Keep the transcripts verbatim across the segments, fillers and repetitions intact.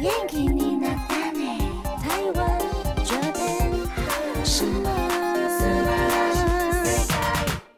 元気になったね。台湾、日本、什么？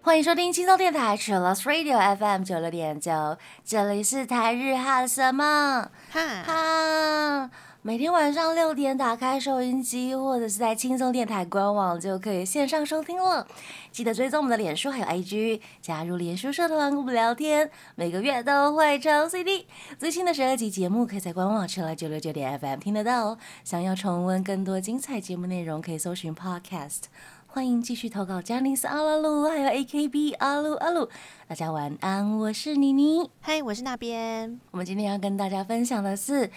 欢迎收听轻松电台 Girls Radio F M 九六点九，这里是台日哈什么哈。每天晚上六点打开收音机，或者是在轻松电台官网就可以线上收听了。记得追踪我们的脸书还有 I G， 加入脸书社团跟我们聊天，每个月都会抽 C D。 最新的十二集节目可以在官网Chill九六九点 F M 听得到哦。想要重温更多精彩节目内容，可以搜寻 Podcast。 欢迎继续投稿 Janice 阿拉鲁还有 A K B 阿鲁阿鲁。大家晚安，我是妮妮。嗨，我是那边。我们今天要跟大家分享的是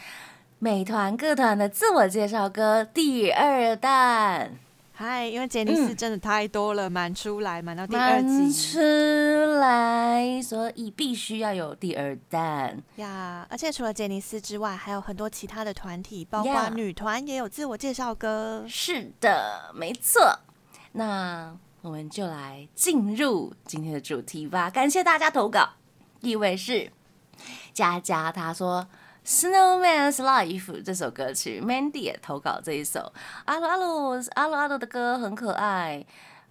美团各团的自我介绍歌第二弹。嗨，因为杰尼斯真的太多了，满、嗯、出来满到第二集，满出来，所以必须要有第二弹呀。Yeah, 而且除了杰尼斯之外，还有很多其他的团体，包括女团也有自我介绍歌。Yeah, 是的，没错。那我们就来进入今天的主题吧。感谢大家投稿。第一位是佳佳，她说。Snow Man's Life 这首歌曲 Mandy 也投稿这一首。阿鲁阿鲁阿鲁阿鲁的歌很可爱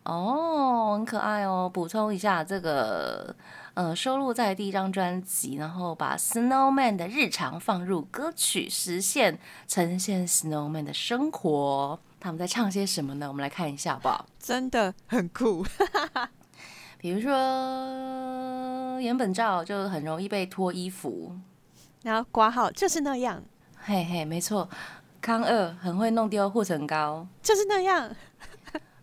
哦，很可爱哦。补充一下，这个呃收录在第一张专辑，然后把 Snowman 的日常放入歌曲，实现呈现 Snowman 的生活。他们在唱些什么呢？我们来看一下好不好？真的很酷。比如说岩本照就很容易被脱衣服。然后括号就是那样，嘿嘿，没错。康二很会弄丢护唇膏，就是那样。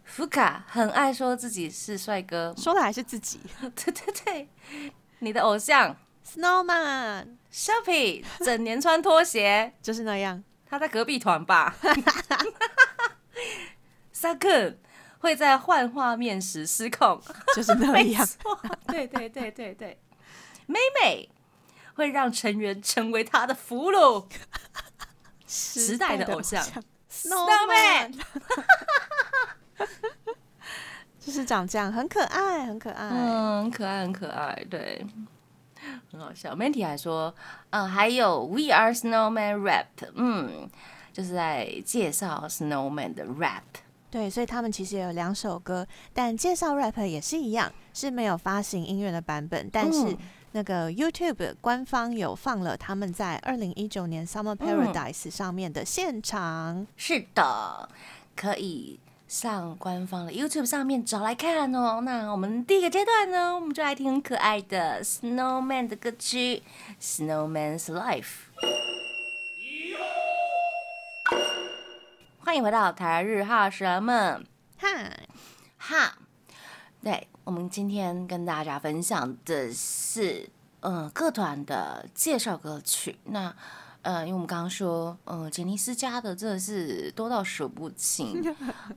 福卡很爱说自己是帅哥，说的还是自己。对对对，你的偶像 Snowman Shoppy 整年穿拖鞋，就是那样。他在隔壁团吧。Sakun 会在换画面时失控，就是那样。对对对对对，妹妹。会让成员成为他的俘虏。时代的偶像 Snowman 就是长这样，很可爱很可爱、嗯、很可爱很可爱，对，很好笑。 Mandy 还说、呃、还有 We are Snowman Rap， 嗯，就是在介绍 Snowman 的 Rap。 对，所以他们其实也有两首歌，但介绍 Rap 也是一样，是没有发行音乐的版本，但是、嗯那个 YouTube 官方有放了他们在二零一九年 Summer Paradise 上面的现场、嗯、是的，可以上官方的 YouTube 上面找来看哦。那我们第一个阶段呢，我们就来听很可爱的 Snowman 的歌曲 Snowman's Life。 欢迎回到台日哈什么哈哈。对，我们今天跟大家分享的是，呃，各团的介绍歌曲。那，呃，因为我们刚刚说，呃，杰尼斯家的真的是多到数不清，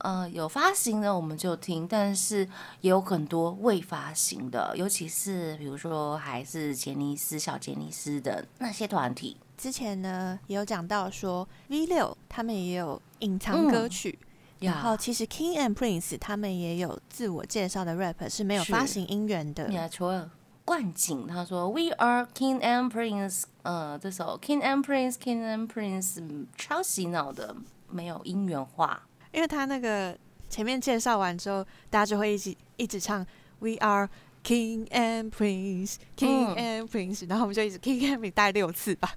呃，有发行的我们就听，但是也有很多未发行的，尤其是比如说还是杰尼斯、小杰尼斯的那些团体。之前呢，也有讲到说 V 六 他们也有隐藏歌曲。嗯，然后其实 King and Prince 他们也有自我介绍的 rap， 是没有发行音源的。没错，冠景他说 We are King and Prince， 呃，这首 King and Prince King and Prince 超洗脑的，没有音源化，因为他那个前面介绍完之后，大家就会一直一直唱 We are King and Prince King and Prince，、嗯、然后我们就一直 King and Prince 大概六次吧。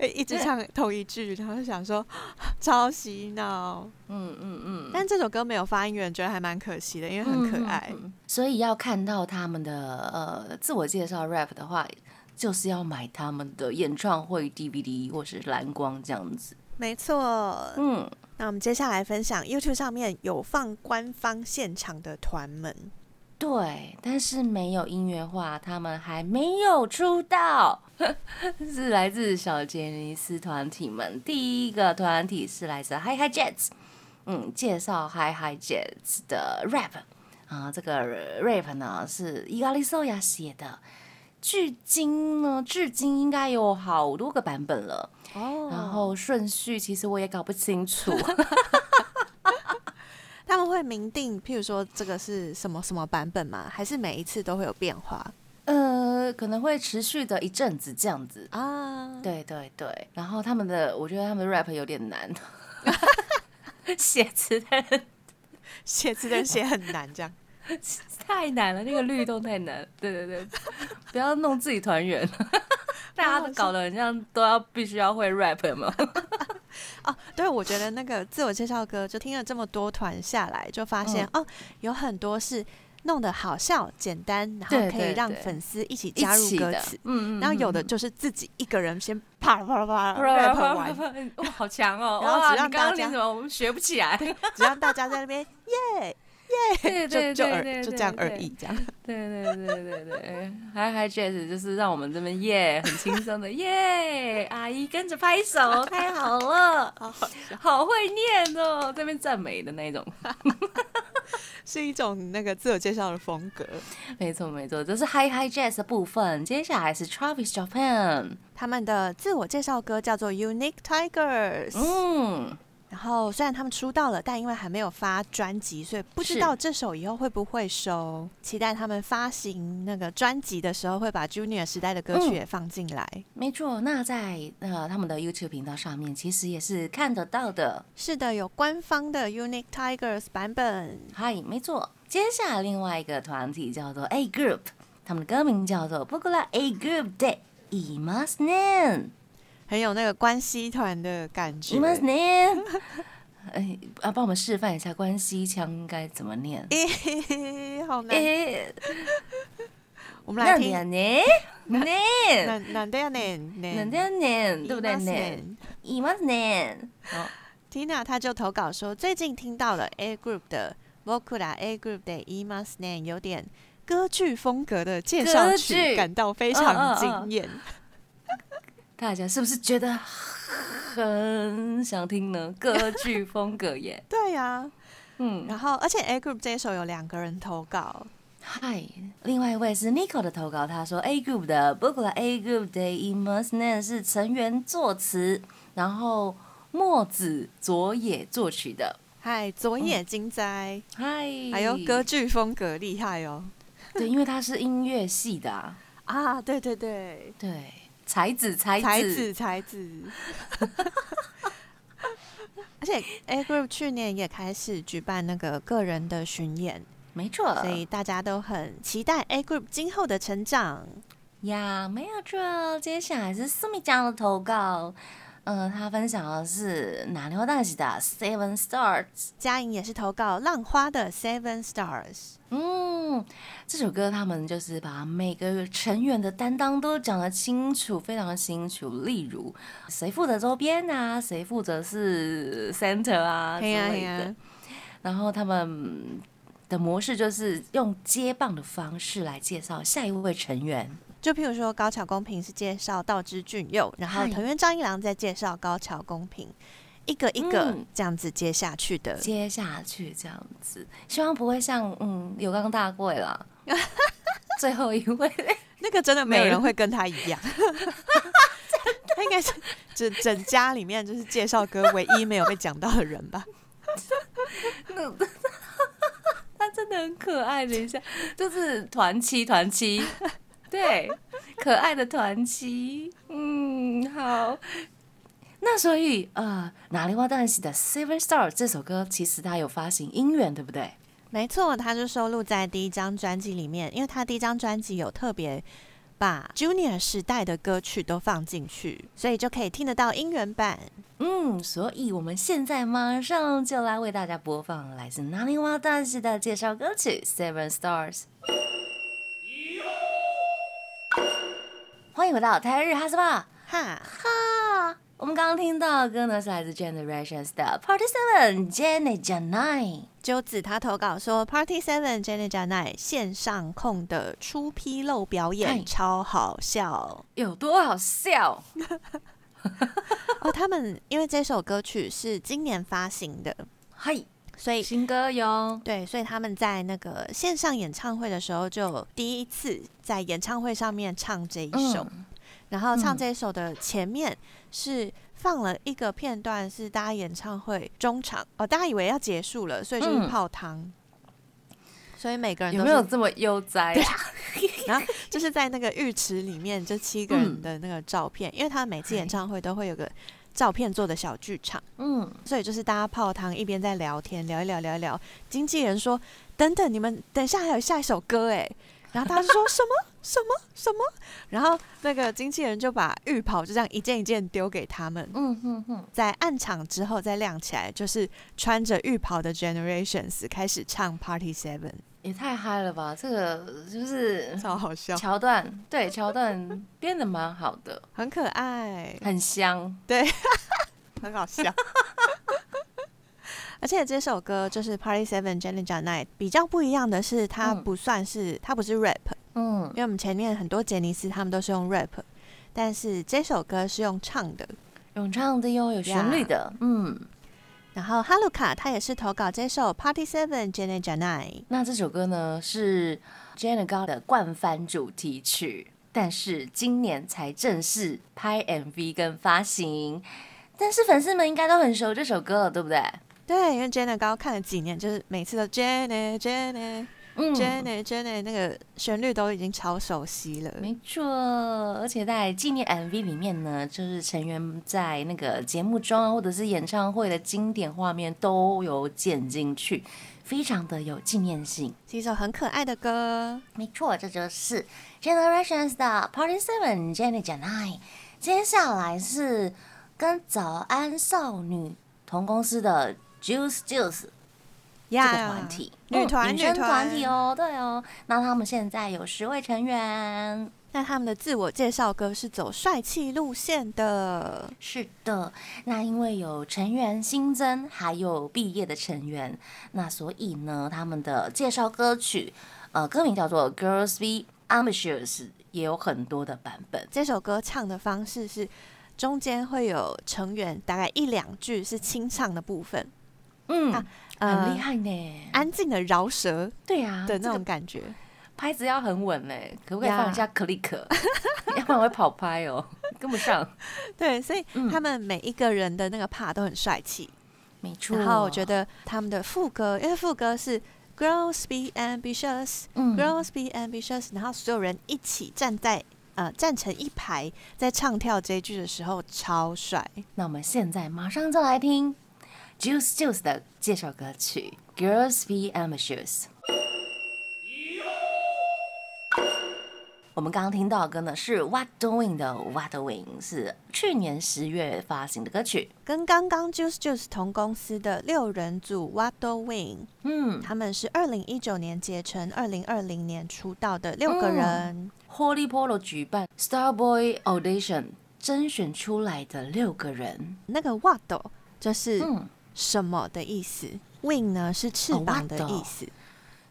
一直唱同一句，然后就想说超洗脑，嗯嗯嗯。但这首歌没有发音源，觉得还蛮可惜的，因为很可爱。嗯嗯嗯、所以要看到他们的呃自我介绍 rap 的话，就是要买他们的演唱会 D V D 或是蓝光这样子。没错，嗯。那我们接下来分享 YouTube 上面有放官方现场的团们。对，但是没有音乐化，他们还没有出道。是来自小杰尼斯团体们，第一个团体是来自 HiHiJets， 嗯，介绍 HiHiJets 的 rap 啊，这个 rap 呢是伊咖利索亚写的，至今呢，至今应该有好多个版本了， oh. 然后顺序其实我也搞不清楚。他们会明定譬如说这个是什么什么版本吗？还是每一次都会有变化？呃呃，可能会持续的一阵子这样子啊。对对对，然后他们的，我觉得他们的 rap 有点难，写词的写词的写很难，这样太难了，那个律动太难。对对对，不要弄自己团圆，大家都搞得很像都要必须要会 rap 嘛。哦，对，我觉得那个自我介绍歌，就听了这么多团下来，就发现、嗯、哦，有很多是弄得好笑、简单，然后可以让粉丝一起加入歌词。嗯嗯。然后有的就是自己一个人先啪啪啪 rap 完，哇，好强哦！然后只让大家什么我们学不起来，只让大家在那边耶。耶、yeah, ，就就这样而已，这样。对对对对对，还还 HiHiJets 就是让我们这边耶、yeah, 很轻松的耶，yeah, 阿姨跟着拍手，太好了，好好会念哦，这边赞美的那种，是一种那个自我介绍的风格。没错没错，这是 HiHiJets 的部分，接下来是 Travis Japan， 他们的自我介绍歌叫做 Unique Tigers。嗯。然后虽然他们出道了，但因为还没有发专辑，所以不知道这首以后会不会收。期待他们发行那个专辑的时候，会把 Junior 时代的歌曲也放进来。嗯、没错，那在、呃、他们的 YouTube 频道上面，其实也是看得到的。是的，有官方的 Unique Tigers 版本。嗨，没错。接下来另外一个团体叫做 A Group， 他们的歌名叫做《僕ら A Groupでいますね》。很有那个关西团的感觉。いますね。哎，啊，帮我们示范一下关西腔该怎么念。欸、好难。欸、我们来听。なんでやねん。なんでやねん。なんでやねん。对不对？いますね。Tina 她就投稿说，最近听到了 A Group 的僕ら A Group でいますね，有点歌剧风格的介绍曲，感到非常惊艳。哦哦哦大家是不是觉得很想听呢？歌剧风格耶。对呀、啊，嗯，然后而且 A Group 这一首有两个人投稿，嗨，另外一位是 Nico 的投稿，他说 A Group 的《僕ら A Groupでいますね》是成员作词，然后墨子佐野作曲的。嗨，佐野金哉，嗨、嗯，还有歌剧风格厉害哦。对，因为他是音乐系的啊。啊，对对对对。才子才子才子才子，而且 A Group 去年也开始举办那个个人的巡演，没错，所以大家都很期待 A Group 今后的成长呀， yeah, 没有错。接下来是思密酱的投稿，呃，他分享的是哪流大喜的 Seven Stars， 嘉颖也是投稿浪花的 Seven Stars。嗯，这首歌他们就是把每个成员的担当都讲得清楚，非常清楚。例如，谁负责周边啊，谁负责是 center 啊之类的。然后他们的模式就是用接棒的方式来介绍下一位成员。就譬如说高桥公平是介绍道枝骏佑，然后藤原章一郎在介绍高桥公平，一个一个这样子接下去的、嗯、接下去这样子，希望不会像嗯有冈大贵啦最后一位那个真的没有人会跟他一样他应该是整整家里面就是介绍歌唯一没有被讲到的人吧他真的很可爱的一下就是团七团七对，可爱的团旗，嗯，好。那所以，呃，哪里哇蛋西的《Seven Stars》这首歌，其实它有发行音源，对不对？没错，它就收录在第一张专辑里面，因为它第一张专辑有特别把 Junior 时代的歌曲都放进去，所以就可以听得到音源版。嗯，所以我们现在马上就来为大家播放来自哪里哇蛋西的介绍歌曲《Seven Stars》。欢迎回到台日哈斯巴哈哈！我们刚刚听到的歌呢是来自 Generations 的 PARTY 七 GENEjaNIGHT。鸠子他投稿说 PARTY 七 GENEjaNIGHT 线上控的出纰漏表演超好笑，有多好笑？哦，他们因为这首歌曲是今年发行的，嗨。所以新歌哟，对，所以他们在那个线上演唱会的时候，就第一次在演唱会上面唱这一首，嗯、然后唱这一首的前面是放了一个片段，是大家演唱会中场哦，大家以为要结束了，所以就是泡汤，嗯、所以每个人都是有没有这么悠哉、啊？然后就是在那个浴池里面这七个人的那个照片、嗯、因为他每次演唱会都会有个照片做的小剧场，嗯，所以就是大家泡汤一边在聊天，聊一聊聊一聊，经纪人说等等，你们等一下还有下一首歌哎，然后大家就说什么什么什么，然后那个经纪人就把浴袍就这样一件一件丢给他们，嗯哼哼，在暗场之后再亮起来，就是穿着浴袍的 Generations 开始唱 Party 七，也太嗨了吧！这个就是超好笑，桥段对桥段编的蛮好的，很可爱，很香，对，很好笑。而且这首歌就是 Party 七 GENEjaNIGHT， 比较不一样的是，它不算是、嗯、它不是 rap， 嗯，因为我们前面很多杰尼斯他们都是用 rap， 但是这首歌是用唱的，用唱的哟，有旋律的， yeah. 嗯。然后哈鲁卡他也是投稿这首 Party 七 GENEjaNIGHT， 那这首歌呢是 Genega 的冠番主题曲，但是今年才正式拍 M V 跟发行，但是粉丝们应该都很熟这首歌了，对不对？对，因为 Genega 看了几年，就是每次都 Jenny Jenny Jenny Jenny 那个旋律都已经超熟悉了，没错。而且在纪念 M V 里面呢，就是成员在那个节目中或者是演唱会的经典画面都有剪进去，非常的有纪念性，是一首很可爱的歌。没错，这就是 Generations 的 Party 七 GENEjaNIGHT。 接下来是跟早安少女同公司的 Juice-Juice Yeah, 这个团体女团、嗯、女生团体哦，对哦。那他们现在有十位成员，那他们的自我介绍歌是走帅气路线的。是的，那因为有成员新增还有毕业的成员，那所以呢他们的介绍歌曲呃，歌名叫做 GIRLS BE AMBITIOUS， 也有很多的版本。这首歌唱的方式是中间会有成员大概一两句是清唱的部分，嗯、啊呃、很厉害呢，安静的饶舌，对啊的那种感觉、這個、拍子要很稳耶，可不可以放一下 click、yeah. 要不然会跑拍哦，跟不上。对，所以他们每一个人的那个 part 都很帅气，没错。然后我觉得他们的副歌，因为副歌是 Girls be ambitious、嗯、Girls be ambitious， 然后所有人一起站在呃，站成一排在唱跳这一句的时候超帅。那我们现在马上就来听Juice Juice 的介绍歌曲 Girls Be Ambitious。 我们刚刚听到的歌呢是 WATWING 的 WATWING， 是去年十月发行的歌曲，跟刚刚 Juice Juice 同公司的六人组 WATWING， 嗯，他们是二零一九年结成，二零二零年出道的六个人、嗯、Holy Polo 举办 Starboy Audition 甄选出来的六个人。那个 W A T 就是、嗯什么的意思 ？Wing 呢是翅膀的意思。Oh,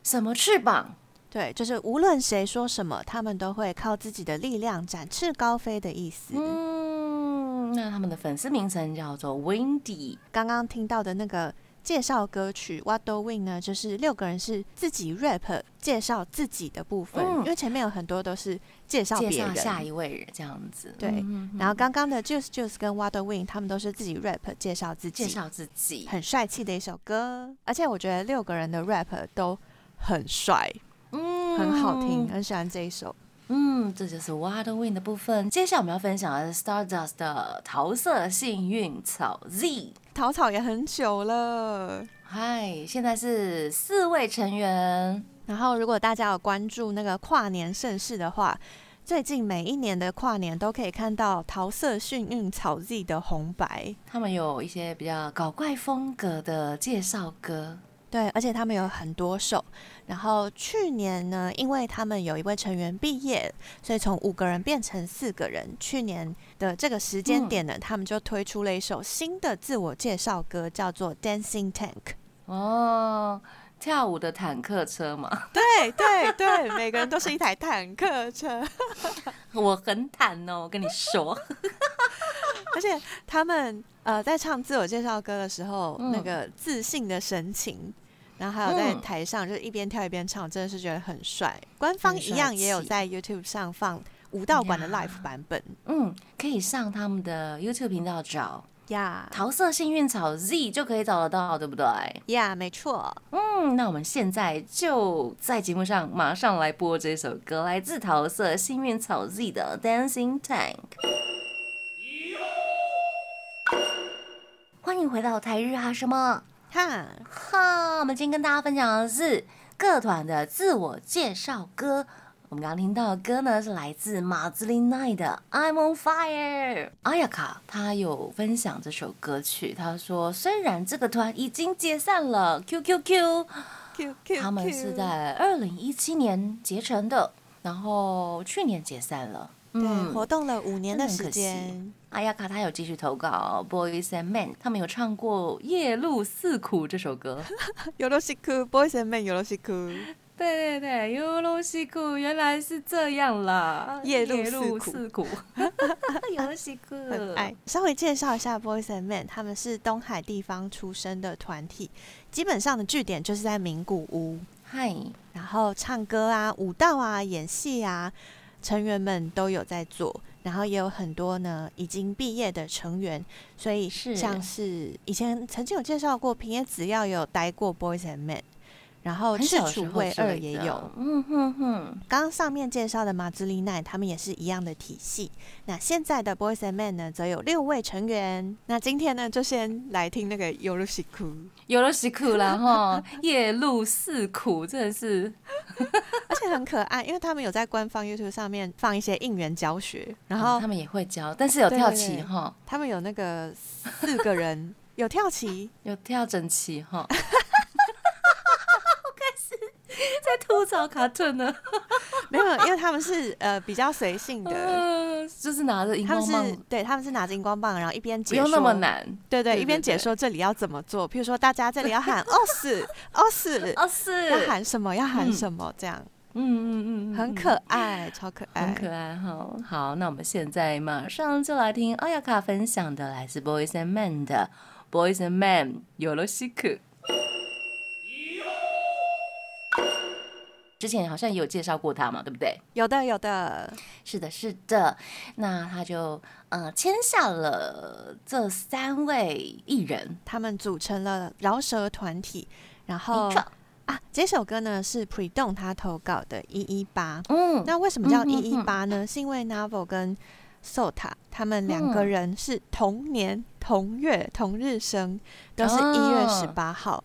什么翅膀？对，就是无论谁说什么，他们都会靠自己的力量展翅高飞的意思。嗯，那他们的粉丝名称叫做 Windy。刚刚听到的那个介绍歌曲 WATWING 呢，就是六个人是自己 rap 介绍自己的部分、嗯，因为前面有很多都是介绍别人、介绍下一位人这样子。对，嗯、然后刚刚的 Juice Juice 跟 WATWING 他们都是自己 rap 介绍自己，介绍自己，很帅气的一首歌。而且我觉得六个人的 rap 都很帅，嗯，很好听，很喜欢这一首。嗯，这就是 WATWING 的部分。接下来我们要分享的是 Stardust 的桃色幸运草 Z。草草也很久了，嗨，现在是四位成员。然后如果大家有关注那个跨年盛事的话，最近每一年的跨年都可以看到桃色幸运草 Z 的红白，他们有一些比较搞怪风格的介绍歌，对，而且他们有很多首。然后去年呢，因为他们有一位成员毕业，所以从五个人变成四个人。去年的这个时间点呢、嗯、他们就推出了一首新的自我介绍歌，叫做 Dancing Tank。 哦，跳舞的坦克车嘛。对对对，每个人都是一台坦克车。我很坦哦，我跟你说。而且他们呃在唱自我介绍歌的时候、嗯、那个自信的神情，然后还有在台上就一边跳一边唱，真的是觉得很帅。官方一样也有在 YouTube 上放舞蹈馆的 live 版本，嗯，可以上他们的 YouTube 频道找。呀、yeah. 桃色幸运草 Z 就可以找得到，对不对？呀、yeah, 没错。嗯，那我们现在就在节目上马上来播这首歌，来自桃色幸运草 Z 的 Dancing Tank。欢迎回到台日哈什么哈哈，我们今天跟大家分享的是各团的自我介绍歌。我们刚刚听到的歌呢是来自马自琳奈的 I'm On Fire。 阿雅卡她有分享这首歌曲，她说虽然这个团已经解散了 Q Q Q， 他们是在二零一七年结成的，然后去年解散了，对、嗯，活动了五年的时间。阿雅卡她有继续投稿 Boys and Men， 他们有唱过《夜露四苦》这首歌。夜露四苦 Boys and Men 夜露四苦。对对对，夜露四苦原来是这样啦。夜露四苦。夜露四苦。很爱。稍微介绍一下 Boys and Men， 他们是东海地方出生的团体，基本上的据点就是在名古屋。嗨，然后唱歌啊、舞蹈啊、演戏啊。成员们都有在做，然后也有很多呢已经毕业的成员，所以像是以前曾经有介绍过平野紫耀也有待过 Boys and Men， 然后赤楚卫二也有。嗯哼哼，刚刚上面介绍的马自立奈他们也是一样的体系。那现在的 Boys and Men 呢则有六位成员。那今天呢就先来听那个夜露四苦，夜露四苦啦哈，夜露四苦真的是。而且很可爱，因为他们有在官方 YouTube 上面放一些应援教学，然后、嗯、他们也会教，但是有跳棋哈。他们有那个四个人有跳棋，有跳整棋哈。我开始在吐槽卡顿了，没有，因为他们是、呃、比较随性的、呃，就是拿着荧光棒，他们是对，他们是拿着荧光棒，然后一边解说，不用那么难，对 对, 對，一边解说这里要怎么做，譬如说大家这里要喊哦死哦死哦死，要喊什么要喊什么、嗯、这样。嗯嗯嗯，很可爱，超可爱，很可爱哈。好，那我们现在马上就来听欧雅卡分享的来自 Boys and Men 的 Boys and Men よろしく。之前好像也有介绍过他嘛，对不对？有的，有的，是的，是的。那他就呃签下了这三位艺人，他们组成了饶舌团体，然后。啊，这首歌呢是 Pre-Dong 他投稿的一一八。嗯，那为什么叫一一八呢？嗯、是因为 Novel 跟 S O T A 他们两个人是同年同月同日生，都是一月十八号、哦，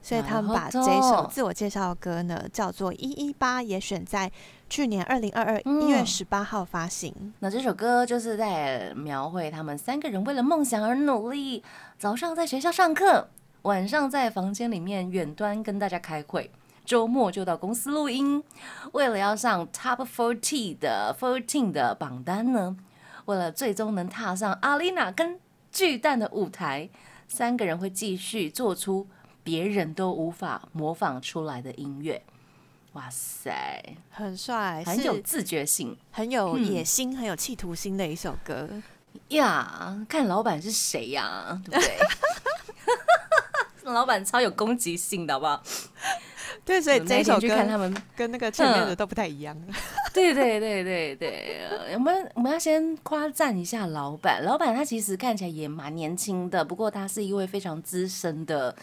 所以他们把这首自我介绍歌呢叫做一一八，也选在去年二零二二年一月十八号发行、嗯。那这首歌就是在描绘他们三个人为了梦想而努力，早上在学校上课。晚上在房间里面远端跟大家开会，周末就到公司录音。为了要上 Top 十四 的十四的榜单呢，为了最终能踏上阿丽娜跟巨蛋的舞台，三个人会继续做出别人都无法模仿出来的音乐。哇塞，很帅，很有自觉性，很有野心、嗯、很有企图心的一首歌呀、yeah, 看老板是谁呀、啊，对不对？老板超有攻击性的，好不好？对，所以这首歌看他们跟那个前面的都不太一样。嗯、对对对对对，我们我们要先夸赞一下老板。老板他其实看起来也蛮年轻的，不过他是一位非常资深的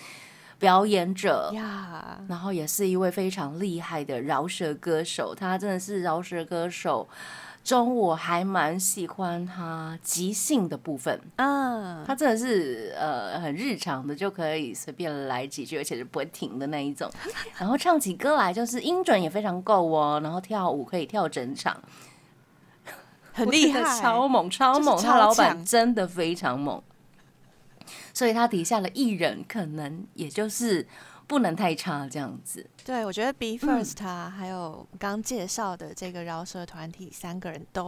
表演者， yeah. 然后也是一位非常厉害的饶舌歌手。他真的是饶舌歌手中我还蛮喜欢他即兴的部分啊，他真的是呃很日常的就可以随便来几句，而且是不会停的那一种。然后唱起歌来就是音准也非常够哦，然后跳舞可以跳整场，很厉害，超猛超猛，就是、超他老板真的非常猛，所以他底下的艺人可能也就是。不能太差这样子。对，我觉得 Be First 他、嗯、还有刚介绍的这个饶舌团体三个人都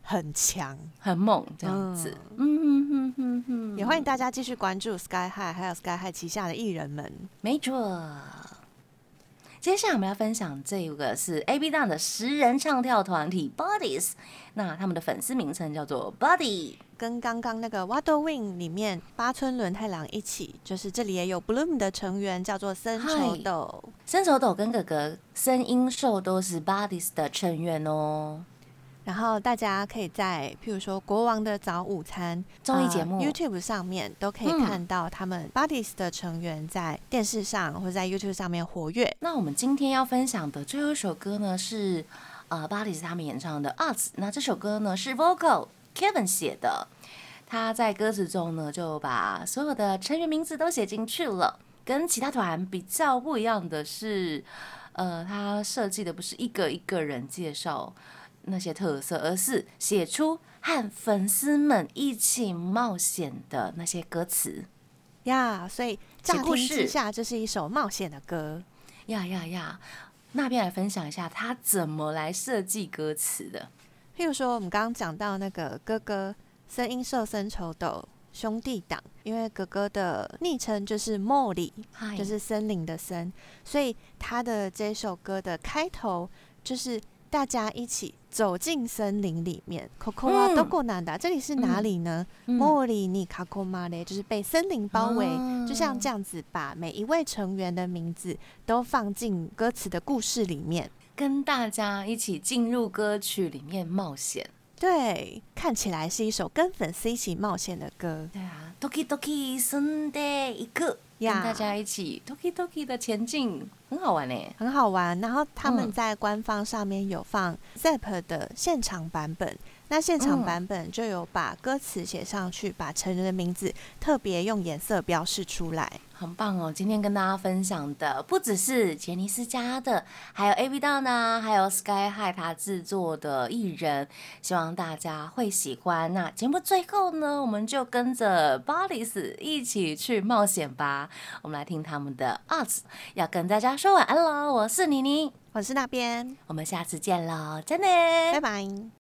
很强、嗯、很猛这样子。嗯嗯嗯嗯，也欢迎大家继续关注 Sky High 还有 Sky High 旗下的艺人们。没错。接下来我们要分享这个是 A B 的十人唱跳团体 BUDDiiS， 那他们的粉丝名称叫做 BUDDiiS， 跟刚刚那个 WATWING 里面八村伦太郎一起，就是这里也有 Bloom 的成员叫做森丑斗，森丑斗跟哥哥森英寿都是 BUDDiiS 的成员哦。然后大家可以在譬如说国王的早午餐综艺节目、呃、YouTube 上面都可以看到他们 BUDDiiS 的成员在电视上或者在 YouTube 上面活跃。那我们今天要分享的最后一首歌呢是、呃、BUDDiiS 他们演唱的 O Z。 那这首歌呢是 Vocal Kevin 写的，他在歌词中呢就把所有的成员名字都写进去了。跟其他团比较不一样的是呃，他设计的不是一个一个人介绍那些特色，而是写出和粉丝们一起冒险的那些歌词呀、yeah, 所以乍听之下这是一首冒险的歌呀呀呀。那边来分享一下他怎么来设计歌词的。譬如说我们刚刚讲到那个哥哥森英寿森丑斗兄弟党，因为哥哥的昵称就是莫里，就是森林的森，所以他的这首歌的开头就是大家一起走进森林里面。ここはどこなんだ？这里是哪里呢？モリに囲まれ，就是被森林包围、嗯，就像这样子，把每一位成员的名字都放进歌词的故事里面，跟大家一起进入歌曲里面冒险。对，看起来是一首跟粉丝一起冒险的歌。对啊，ドキドキ進んでいく。跟大家一起 Toki Toki 的前进，很好玩耶，很好玩。然后他们在官方上面有放 Z A P 的现场版本，那现场版本就有把歌词写上去，把成人的名字特别用颜色标示出来，很棒哦。今天跟大家分享的不只是杰尼斯家的，还有 A B 大呢，还有 Sky High 他制作的艺人，希望大家会喜欢。那节目最后呢，我们就跟着 BUDDiiS 一起去冒险吧。我们来听他们的 O Z， 要跟大家说晚安喽！我是妮妮，我是那边，我们下次见喽，真的，拜拜。